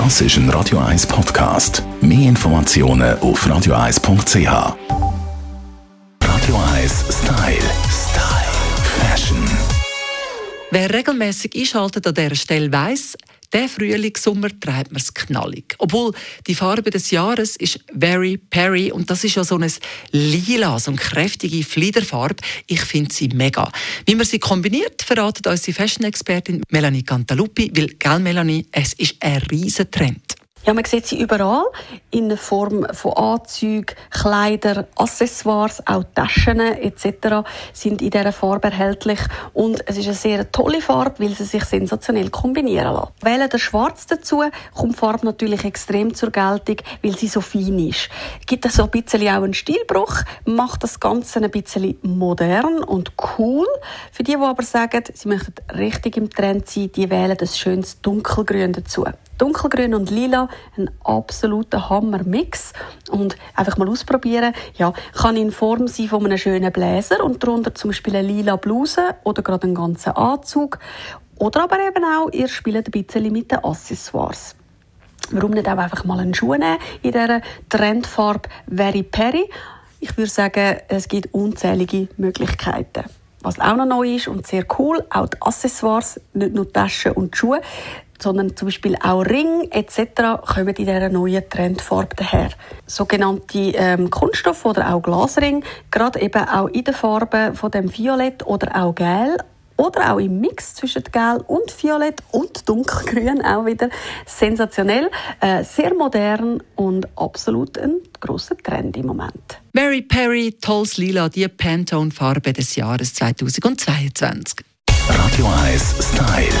Das ist ein Radio 1 Podcast. Mehr Informationen auf radio1.ch. Radio 1 Style. Fashion. Wer regelmässig einschaltet an dieser Stelle weiss, diesen Frühlingssommer treibt man es knallig. Obwohl, die Farbe des Jahres ist Very Peri und das ist ja so ein lila, so eine kräftige Fliederfarbe. Ich finde sie mega. Wie man sie kombiniert, verratet unsere Fashion-Expertin Melanie Cantaluppi. Weil, gell Melanie, es ist ein riesen Trend. Ja, man sieht sie überall, in der Form von Anzügen, Kleider, Accessoires, auch Taschen etc. sind in dieser Farbe erhältlich. Und es ist eine sehr tolle Farbe, weil sie sich sensationell kombinieren lässt. Wählen der Schwarz dazu, kommt die Farbe natürlich extrem zur Geltung, weil sie so fein ist. Gibt es so ein bisschen auch einen Stilbruch, macht das Ganze ein bisschen modern und cool. Für die aber sagen, sie möchten richtig im Trend sein, die wählen das schönes Dunkelgrün dazu. Dunkelgrün und Lila, ein absoluter Hammer-Mix. Und einfach mal ausprobieren. Ja, kann in Form sein von einem schönen Bläser und darunter zum Beispiel eine lila Bluse oder gerade einen ganzen Anzug. Oder aber eben auch, ihr spielt ein bisschen mit den Accessoires. Warum nicht auch einfach mal einen Schuh nehmen in dieser Trendfarbe Very Peri? Ich würde sagen, es gibt unzählige Möglichkeiten. Was auch noch neu ist und sehr cool, auch die Accessoires, nicht nur Taschen und Schuhe, sondern zum Beispiel auch Ring etc. kommen in dieser neuen Trendfarbe daher. Sogenannte Kunststoff- oder auch Glasring, gerade eben auch in den Farben von dem Violett oder auch Gel oder auch im Mix zwischen Gel und Violett und Dunkelgrün auch wieder. Sensationell, sehr modern und absolut ein grosser Trend im Moment. Very Peri, tolles Lila, die Pantone-Farbe des Jahres 2022. Radio 1 Style.